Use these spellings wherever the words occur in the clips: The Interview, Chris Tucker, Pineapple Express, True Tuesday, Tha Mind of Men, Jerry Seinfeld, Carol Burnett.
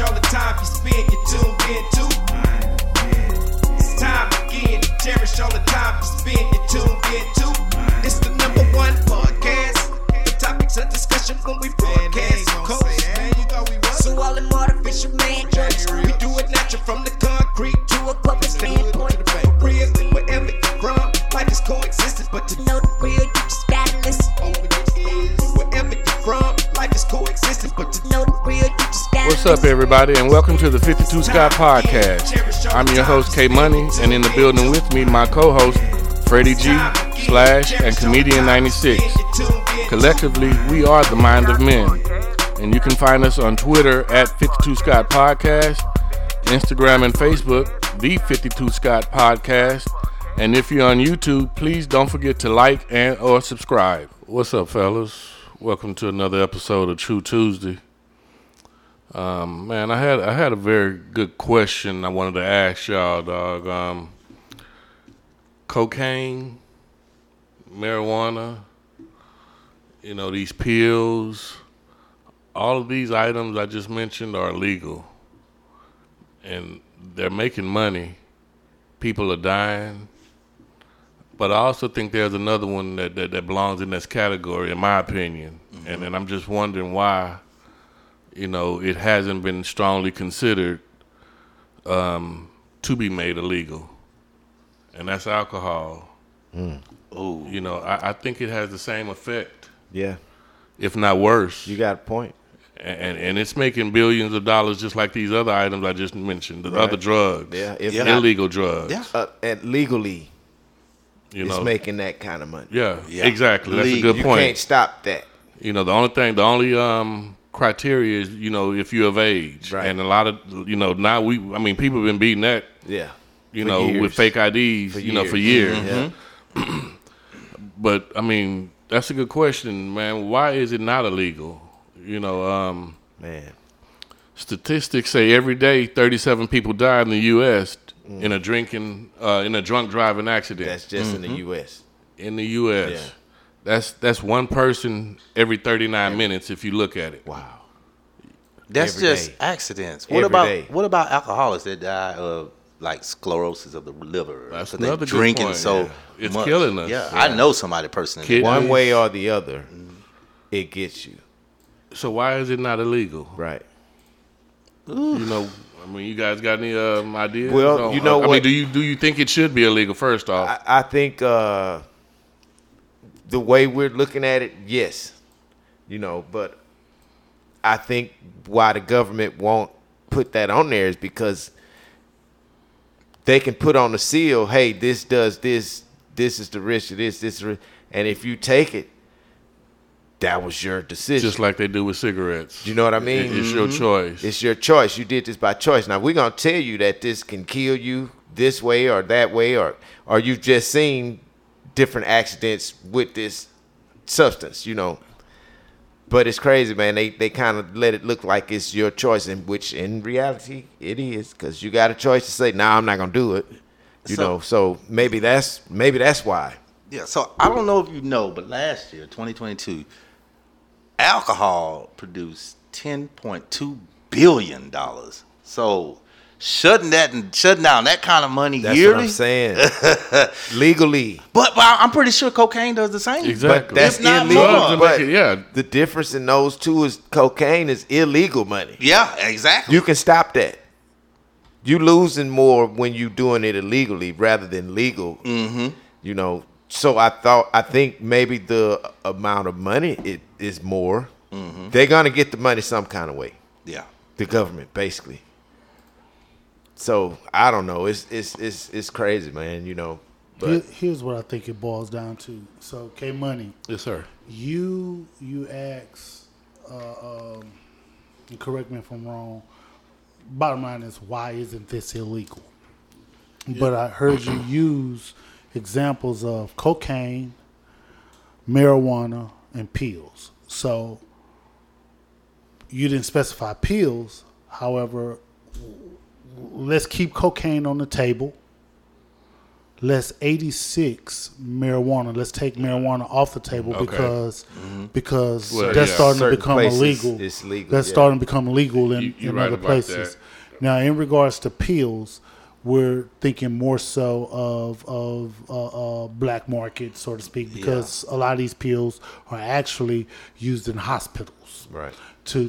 much all the time you spend, you're tuned in too. It's time again to cherish all the time you spend, you're tuned in too. It's the number one podcast. The topics of discussion when we broadcast. So all them artificial man drugs, we do it natural from the concrete to a public standpoint. Wherever you're from, life is coexistence, but to know the real, you just gotta listen. Wherever you're from, life is coexistence, but to know the real, you just gotta listen. What's up, everybody, and welcome to the 52 Sky Podcast. I'm your host, K Money, and in the building with me, my co-host, Freddie G, Slash, and Comedian 96. Collectively, we are the Mind of Men, and you can find us on Twitter at 52 Sky Podcast, Instagram and Facebook, The 52 Scott Podcast. And if you're on YouTube, please don't forget to like and or subscribe. What's up, fellas? Welcome to another episode of True Tuesday. Man, I had a very good question I wanted to ask y'all, dog. Cocaine, marijuana, you know, these pills, all of these items I just mentioned are illegal. And they're making money. People are dying. But I also think there's another one that belongs in this category, in my opinion. Mm-hmm. And I'm just wondering why, you know, it hasn't been strongly considered to be made illegal. And that's alcohol. Mm. Ooh. You know, I think it has the same effect. Yeah. If not worse. You got a point. And it's making billions of dollars just like these other items I just mentioned, the other drugs, illegal drugs. Yeah. And legally, you know, it's making that kind of money. Yeah. Exactly. That's a good point. You can't stop that. You know, the only criteria is, you know, if you're of age. Right. And a lot of, you know, now people have been beating that, you know, with fake IDs, you know, for years. Mm-hmm. Yeah. But, I mean, that's a good question, man. Why is it not illegal? You know, man. Statistics say every day 37 people die in the U.S. in a drunk driving accident. That's just in the U.S. Yeah. That's one person every 39 minutes if you look at it. Wow. That's every just day. Accidents. What about alcoholics that die of like sclerosis of the liver? That's another good drinking point. So it's much. Killing us. Yeah. I know somebody personally. One way or the other, it gets you. So why is it not illegal? Right. Oof. You know, I mean, you guys got any ideas? Well, no, you know what? I mean, do you think it should be illegal? First off, I think the way we're looking at it, yes. You know, but I think why the government won't put that on there is because they can put on the seal, "Hey, this does this. This is the risk of this. This, and if you take it." That was your decision. Just like they do with cigarettes. You know what I mean? It's your choice. It's your choice. You did this by choice. Now, we're going to tell you that this can kill you this way or that way, or you've just seen different accidents with this substance, you know. But it's crazy, man. They kind of let it look like it's your choice, which in reality it is, because you got a choice to say, nah, I'm not going to do it. You know, so maybe that's why. Yeah, so I don't know if you know, but last year, 2022, alcohol produced $10.2 billion. So shutting down that kind of money yearly. That's what I'm saying. Legally. But I'm pretty sure cocaine does the same. Exactly. But that's illegal. But the difference in those two is cocaine is illegal money. Yeah, exactly. You can stop that. You losing more when you doing it illegally rather than legal. Mm-hmm. You know, so I think maybe the amount of money it is more. Mm-hmm. They're gonna get the money some kind of way. Yeah, the government basically. So I don't know. It's crazy, man. You know. But here's what I think it boils down to. So K Money. Yes, sir. You asked. Correct me if I'm wrong. Bottom line is, why isn't this illegal? Yeah. But I heard you use examples of cocaine, marijuana, and pills. So you didn't specify pills. However, let's keep cocaine on the table. let's 86 marijuana. Let's take marijuana off the table because well, that's starting to become illegal. It's legal. That's starting to become illegal in other places. That. Now, in regards to pills, we're thinking more so of black market, so to speak, because a lot of these pills are actually used in hospitals, right? For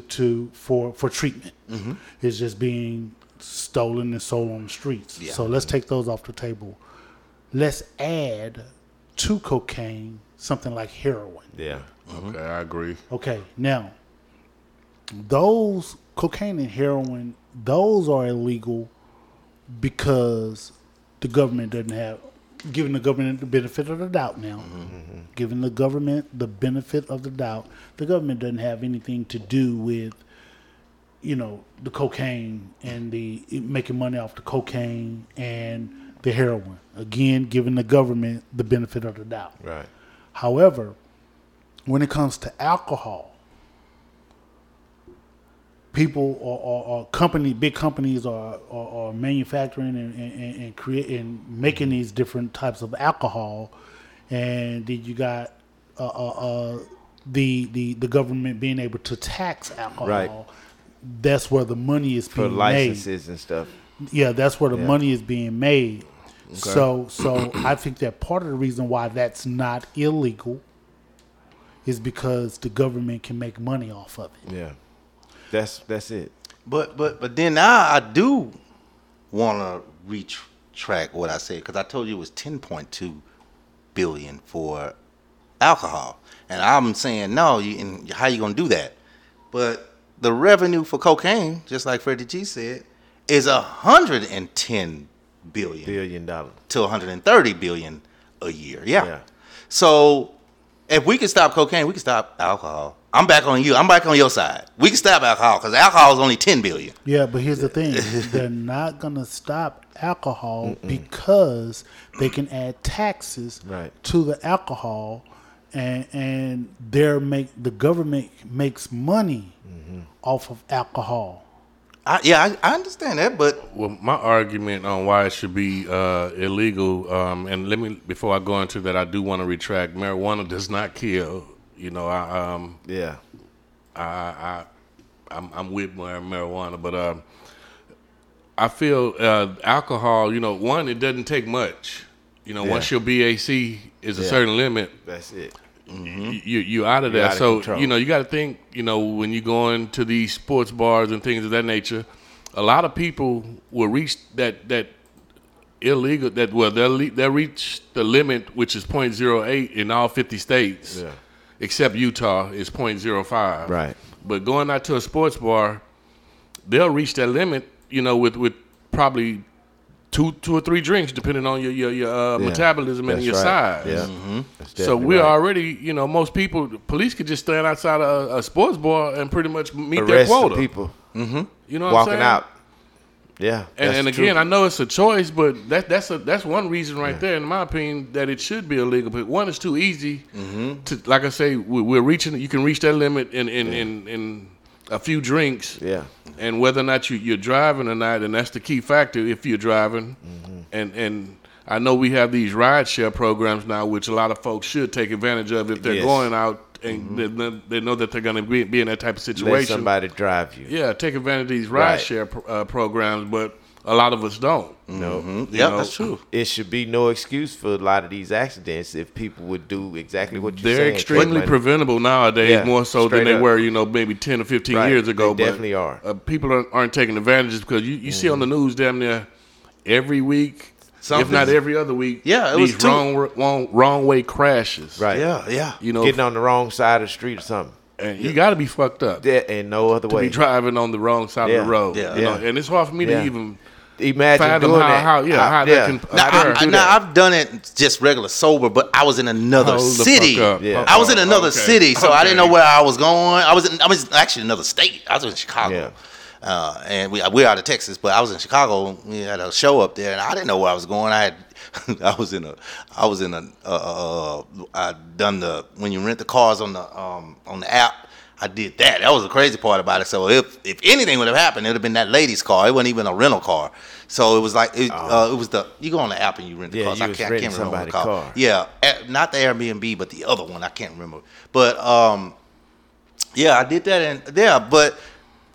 treatment. Mm-hmm. It's just being stolen and sold on the streets. Yeah. So let's take those off the table. Let's add to cocaine something like heroin. Yeah. Mm-hmm. Okay, I agree. Okay, now those cocaine and heroin, those are illegal because the government doesn't have, giving the government the benefit of the doubt now, mm-hmm. giving the government the benefit of the doubt, the government doesn't have anything to do with, you know, the cocaine and the making money off the cocaine and the heroin. Again, giving the government the benefit of the doubt. Right. However, when it comes to alcohol, people or company, big companies are manufacturing and creating, making these different types of alcohol, and then you got the government being able to tax alcohol. Right. That's where the money is being made. For licenses and stuff. Yeah, that's where the money is being made. Okay. So I think that part of the reason why that's not illegal is because the government can make money off of it. Yeah, that's it. But then now I do want to retract what I said, because I told you it was $10.2 billion for alcohol, and I'm saying no. And how you gonna do that? But the revenue for cocaine, just like Freddie G said, is $110 billion to $130 billion a year. Yeah. So if we can stop cocaine, we can stop alcohol. I'm back on you. I'm back on your side. We can stop alcohol because alcohol is only $10 billion. Yeah, but here's the thing: they're not gonna stop alcohol because they can add taxes to the alcohol, and the government makes money off of alcohol. I understand that, but well, my argument on why it should be illegal, and let me, before I go into that, I do want to retract. Marijuana does not kill. You know, I'm with marijuana, but I feel alcohol. You know, one, it doesn't take much. You know, once your BAC is a certain limit, that's it. Mm-hmm. You out of that. So control. You know, you got to think, you know, when you go into these sports bars and things of that nature, a lot of people will reach that illegal, that, well, they'll reach the limit, which is 0.08 in all 50 states, except Utah is 0.05. Right. But going out to a sports bar, they'll reach that limit, you know, with probably Two or three drinks, depending on your metabolism and your size. Yeah. Mm-hmm. So we're already, you know, most people, police could just stand outside a sports bar and pretty much meet arrest their quota. The people, you know, walking out. Yeah, and again, true. I know it's a choice, but that's one reason there, in my opinion, that it should be illegal. But one, it's too easy to, like I say, we're reaching. You can reach that limit in a few drinks. Yeah. And whether or not you're driving or not, and that's the key factor, if you're driving. Mm-hmm. And I know we have these rideshare programs now, which a lot of folks should take advantage of if they're going out and they know that they're going to be in that type of situation. Let somebody drive you. Yeah, take advantage of these rideshare programs, but a lot of us don't. No, yeah, that's true. It should be no excuse for a lot of these accidents if people would do exactly what you're saying. They're extremely preventable nowadays, more so than they were, you know, maybe 10 or 15 years ago. They definitely are. People aren't taking advantage, because you see on the news damn near every week, if not every other week, these wrong way crashes. Right. Yeah. You know, getting on the wrong side of the street or something. And you got to be fucked up. Yeah, and no other way. To be driving on the wrong side of the road. Yeah. You know? And it's hard for me to even imagine doing that. I've done it just regular sober, but I was in another city. I was in another city, so I didn't know where I was going. I was actually in another state. I was in Chicago. Yeah. And we're out of Texas, but I was in Chicago. We had a show up there, and I didn't know where I was going. I was in a. I done the when you rent the cars on the app. I did that. That was the crazy part about it. So if anything would have happened, it would have been that lady's car. It wasn't even a rental car. So it was like it was the you go on the app and you rent the cars. I can't remember the car. Yeah, not the Airbnb, but the other one. I can't remember. But yeah, I did that. And yeah, but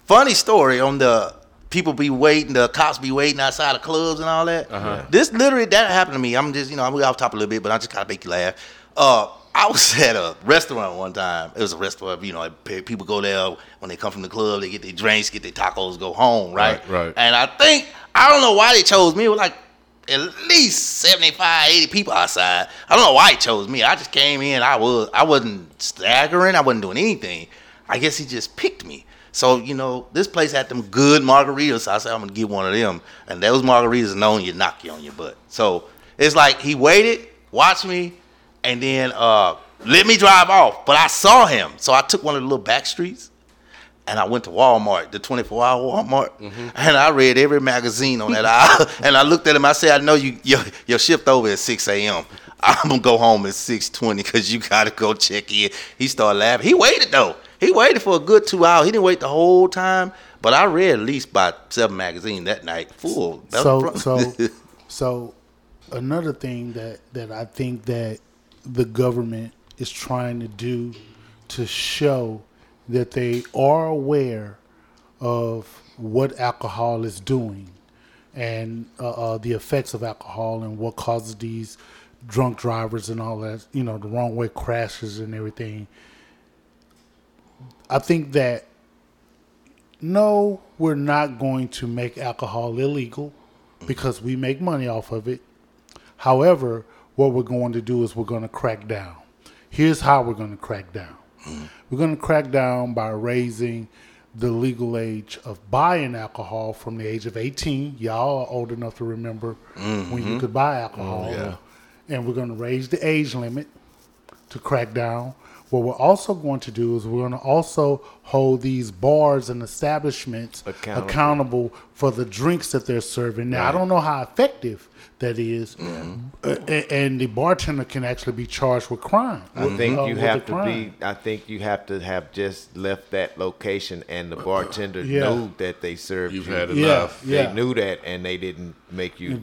funny story on the people be waiting, the cops be waiting outside of clubs and all that. Uh-huh. This literally that happened to me. I'm just I'm off top a little bit, but I just gotta make you laugh. I was at a restaurant one time. It was a restaurant, people go there when they come from the club, they get their drinks, get their tacos, go home, right? And I don't know why they chose me. It was like at least 75, 80 people outside. I don't know why he chose me. I just came in. I wasn't staggering. I wasn't doing anything. I guess he just picked me. So, this place had them good margaritas. So I said, I'm going to get one of them. And those margaritas known you knock you on your butt. So it's like he waited, watched me. And then let me drive off. But I saw him. So I took one of the little back streets. And I went to Walmart, the 24-hour Walmart. Mm-hmm. And I read every magazine on that aisle. And I looked at him. I said, I know your shift over at 6 a.m. I'm going to go home at 6:20 because you got to go check in. He started laughing. He waited, though. He waited for a good 2 hours. He didn't wait the whole time. But I read at least about 7 magazines that night. Full. So another thing that I think that the government is trying to do to show that they are aware of what alcohol is doing and the effects of alcohol and what causes these drunk drivers and all that, the wrong way crashes and everything. I think that, no, we're not going to make alcohol illegal because we make money off of it. However, what we're going to do is we're going to crack down. Here's how we're going to crack down. Mm-hmm. We're going to crack down by raising the legal age of buying alcohol from the age of 18. Y'all are old enough to remember when you could buy alcohol. Yeah. And we're going to raise the age limit to crack down. What we're also going to do is we're going to also hold these bars and establishments accountable for the drinks that they're serving. Now, I don't know how effective that is, and the bartender can actually be charged with crime. I think you have to have just left that location, and the bartender knew that they served you. Had enough. Yeah. They knew that, and they didn't make you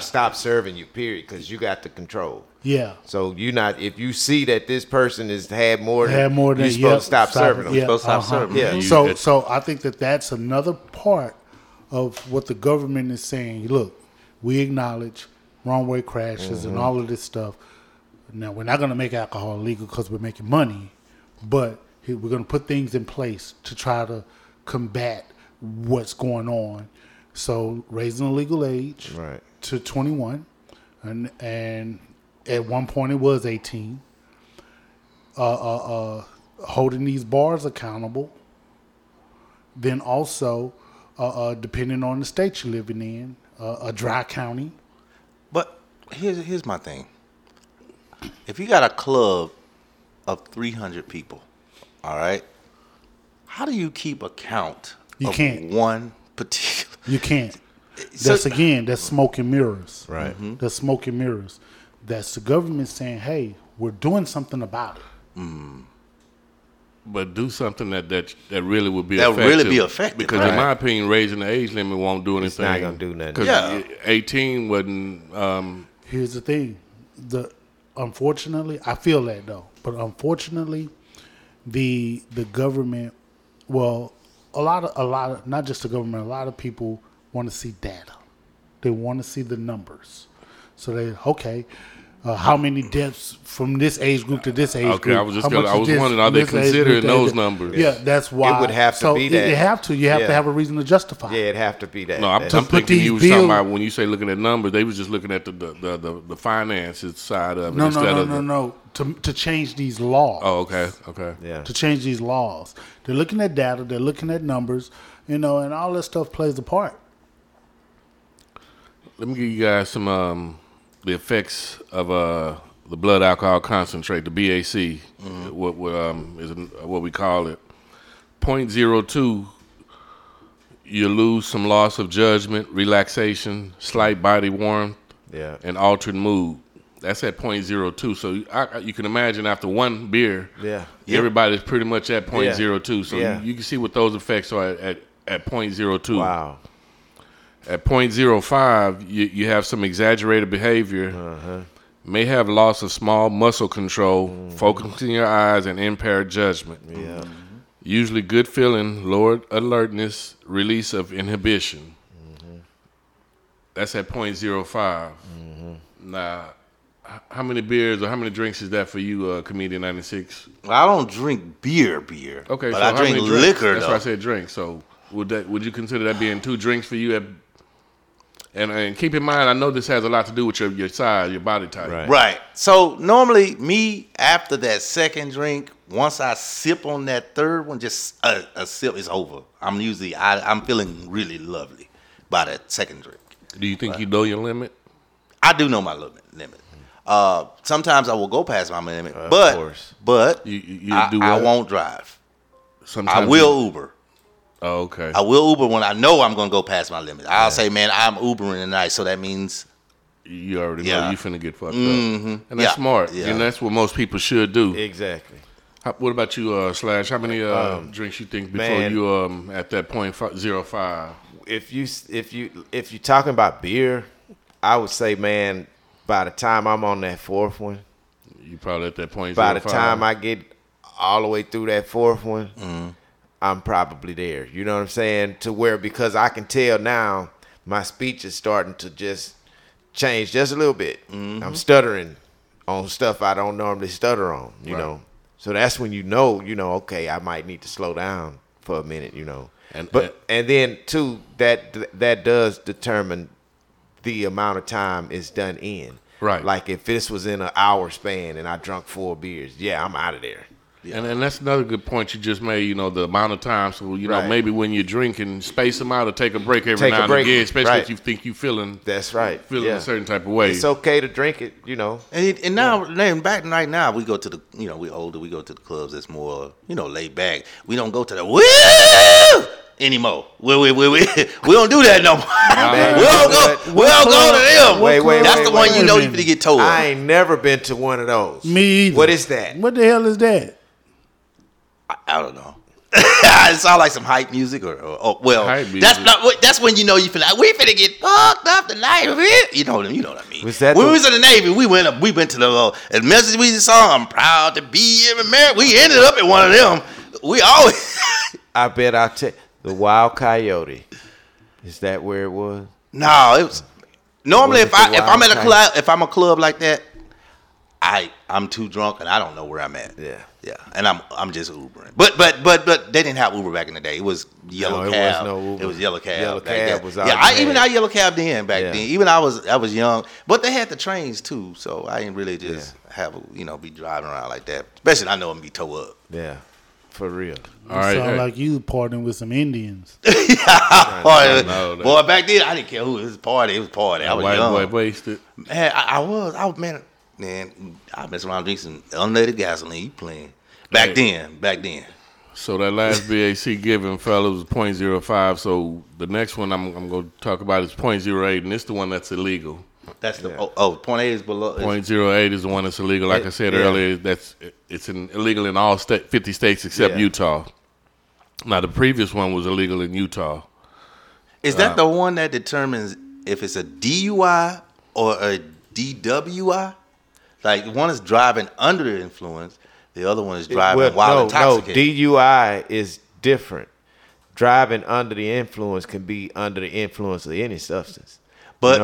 stop serving you. Period, because you got the control. Yeah. So if you see that this person has had more than you're supposed to stop serving them. Yeah. You're supposed to stop serving them. Yeah. So I think that's another part of what the government is saying. Look, we acknowledge wrong way crashes and all of this stuff. Now, we're not going to make alcohol illegal because we're making money, but we're going to put things in place to try to combat what's going on. So raising the legal age to 21, and at one point it was 18. Holding these bars accountable. Then also, depending on the state you're living in, a dry county. But here's my thing. If you got a club of 300 people, all right, how do you keep account of one particular? You can't. That's smoke and mirrors. Right. Mm-hmm. That's smoke and mirrors. That's the government saying, hey, we're doing something about it. Mm. But do something that really would be effective. That would really be effective. Because in my opinion, raising the age limit won't do anything. It's not going to do nothing. Because 18 wouldn't... Here's the thing. Unfortunately, I feel that though. But unfortunately, the government... Well, a lot of not just the government, a lot of people want to see data. They want to see the numbers. So how many deaths from this age group to this age group? Okay, I was wondering, are they considering those numbers? Yeah, that's why. It would have to be that. You have to have a reason to justify. Yeah, it'd have to be that. No, I'm thinking you was talking about when you say looking at numbers, they was just looking at the finances side of it. No. To change these laws. Oh, okay. Yeah. To change these laws. They're looking at data, they're looking at numbers, and all that stuff plays a part. Let me give you guys some... the effects of the blood alcohol concentrate, the BAC, is what we call it. 0.02, you lose some loss of judgment, relaxation, slight body warmth, and altered mood. That's at 0.02. So you can imagine after one beer, everybody's pretty much at 0.02. So you can see what those effects are at 0.02. Wow. At 0.05, you have some exaggerated behavior, may have loss of small muscle control, focusing your eyes, and impaired judgment. Yeah. Usually good feeling, lowered alertness, release of inhibition. That's at 0.05. Now, how many beers or how many drinks is that for you, Comedian 96? I don't drink beer. Okay, but so I drink liquor. That's why I said drink. So would you consider that being two drinks for you? And keep in mind, I know this has a lot to do with your size, your body type. Right. So normally, me after that second drink, once I sip on that third one, just a sip is over. I'm usually I'm feeling really lovely by that second drink. Do you think you know your limit? I do know my limit. Sometimes I will go past my limit, but I won't drive. Sometimes I will Uber. Oh, okay. I will Uber when I know I'm going to go past my limit. I'll say, man, I'm Ubering tonight, so that means you already know you finna get fucked up, and that's smart, and that's what most people should do. Exactly. What about you, Slash? How many drinks you think before you at that 0.05? If you talking about beer, I would say, man, by the time I'm on that fourth one, you probably at that 0.05. By the time I get all the way through that fourth one, I'm probably there. You know what I'm saying? To where, because I can tell now my speech is starting to just change just a little bit. I'm stuttering on stuff I don't normally stutter on, you know. So that's when you know, okay, I might need to slow down for a minute, you know. And then too, that does determine the amount of time it's done in. Right. Like if this was in an hour span and I drunk 4 beers, I'm out of there. Yeah. And that's another good point you just made, you know, the amount of time. So, you know, maybe when you're drinking, space them out or take a break every now and again, especially if you think you're feeling a certain type of way. It's okay to drink it, you know. And now, back right now, we go to the, you know, we're older, we go to the clubs that's more, you know, laid back. We don't go to the woo anymore. We don't do that no more. We don't go to them. Wait, that's the one you know you need to get told. I ain't never been to one of those. Me either. What is that? What the hell is that? I don't know. It sounds like some hype music, or that's when you know you feel like we finna get fucked up tonight, man. You know what I mean. When we was in the Navy, we went to the message we saw. I'm proud to be here in America. We ended up at one of them. We always. I bet I'll take the Wild Coyote. Is that where it was? No, it was normally if I'm a club like that. I'm too drunk and I don't know where I'm at. Yeah. And I'm just Ubering. But they didn't have Uber back in the day. It was yellow cab. It was no Uber. It was yellow cab. Yellow cab was out. Yeah, I yellow cab then back then. Even I was young, but they had the trains too, so I didn't really just be driving around like that. Especially I know I'm gonna be towed up. Yeah. For real. All right. Like you partnering with some Indians. Boy, back then I didn't care who it was. Party. It was party. I was young. White boy wasted. Man, I was. Man, I mess around drinking unleaded gasoline playing. Back then. So that last BAC given, fellas, was 0.05. So the next one I'm going to talk about is 0.08, and it's the one that's illegal. That's the 0.8 is below. 0.08 is the one that's illegal. Like I said earlier, it's illegal in all 50 states except Utah. Now the previous one was illegal in Utah. Is that the one that determines if it's a DUI or a DWI? Like one is driving under the influence, the other one is driving while intoxicated. No, DUI is different. Driving under the influence can be under the influence of any substance. But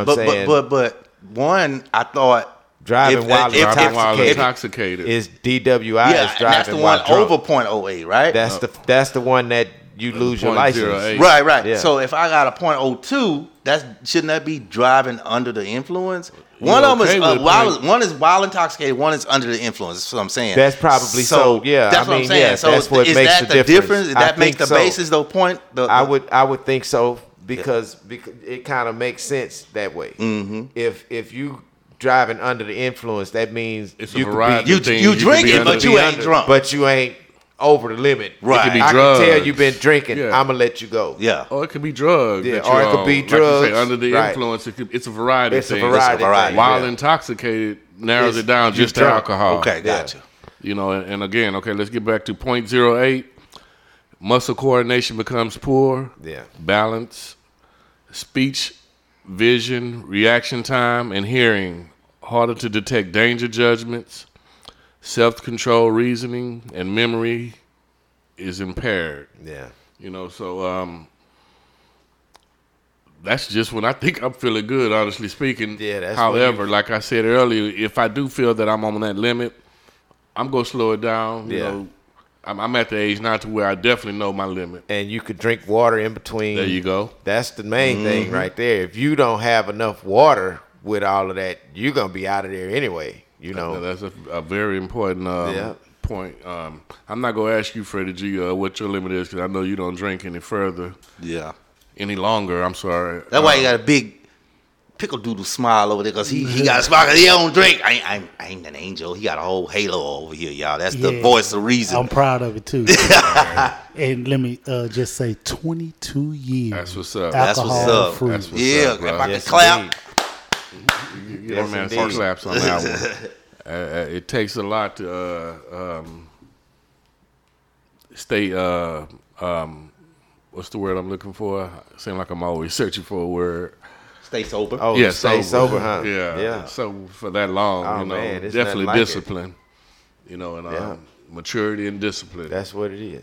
one I thought driving while intoxicated is DWI. Yeah, is driving and that's the one over 0.08, right? That's the one that you lose your license. Right. Yeah. So if I got a 0.02, shouldn't that be driving under the influence? One is while intoxicated, one is under the influence. That's what I'm saying. That's probably so. Yeah, that's what I'm saying. Yeah, so that's what makes the difference. Is that makes the basis though? I would think so because it kind of makes sense that way. Mm-hmm. If you driving under the influence, that means it's you drink it, but you ain't drunk. But you ain't over the limit. Right. It could be drugs. I can tell you've been drinking. Yeah. I'm going to let you go. Yeah. Or it could be drugs. Yeah. Or it could be drugs. Like you say, under the influence, it's a variety of things. While intoxicated, narrows it down just to alcohol. Okay, gotcha. You know, and again, okay, let's get back to 0.08. Muscle coordination becomes poor. Yeah. Balance, speech, vision, reaction time, and hearing. Harder to detect danger judgments. Self-control, reasoning, and memory is impaired. Yeah. You know, so that's just when I think I'm feeling good, honestly speaking. Yeah, that's however, like I said earlier, if I do feel that I'm on that limit, I'm going to slow it down. You know, I'm at the age now to where I definitely know my limit. And you could drink water in between. There you go. That's the main thing right there. If you don't have enough water with all of that, you're going to be out of there anyway. You know. That's a very important point. I'm not going to ask you, Freddie G, what your limit is, because I know you don't drink any longer. I'm sorry. That's why you got a big pickle doodle smile over there, because he got a smile because he don't drink. I ain't an angel. He got a whole halo over here, y'all. That's the voice of reason. I'm proud of it too. And let me just say, 22 years. That's what's up. Alcohol free. That's what's up. Bro. If I could clap, you know, man, four claps on that one. It takes a lot to stay. What's the word I'm looking for? I seem like I'm always searching for a word. Stay sober. Oh, yeah, stay sober, huh? Yeah. So for that long, oh, you know, man, definitely like discipline. It. You know, and maturity and discipline. That's what it is.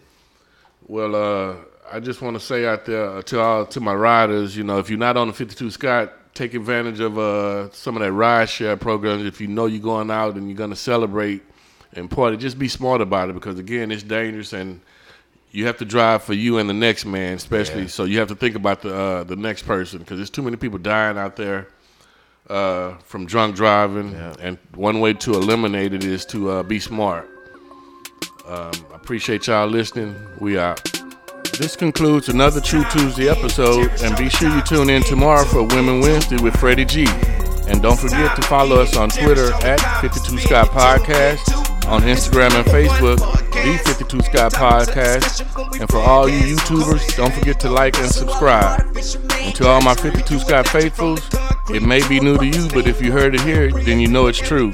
Well, I just want to say out there to my riders, you know, if you're not on the 52 Scott, take advantage of some of that ride share programs. If you know you're going out and you're going to celebrate and party, just be smart about it, because again, it's dangerous and you have to drive for you and the next man, especially. Yeah. So you have to think about the next person, because there's too many people dying out there from drunk driving. Yeah. And one way to eliminate it is to be smart. I appreciate y'all listening. We out. This concludes another True Tuesday episode, and be sure you tune in tomorrow for Women Wednesday with Freddie G. And don't forget to follow us on Twitter at 52 Sky Podcast, on Instagram and Facebook, The 52 Sky Podcast. And for all you YouTubers, don't forget to like and subscribe. And to all my 52 Sky faithfuls, it may be new to you, but if you heard it here, then you know it's true.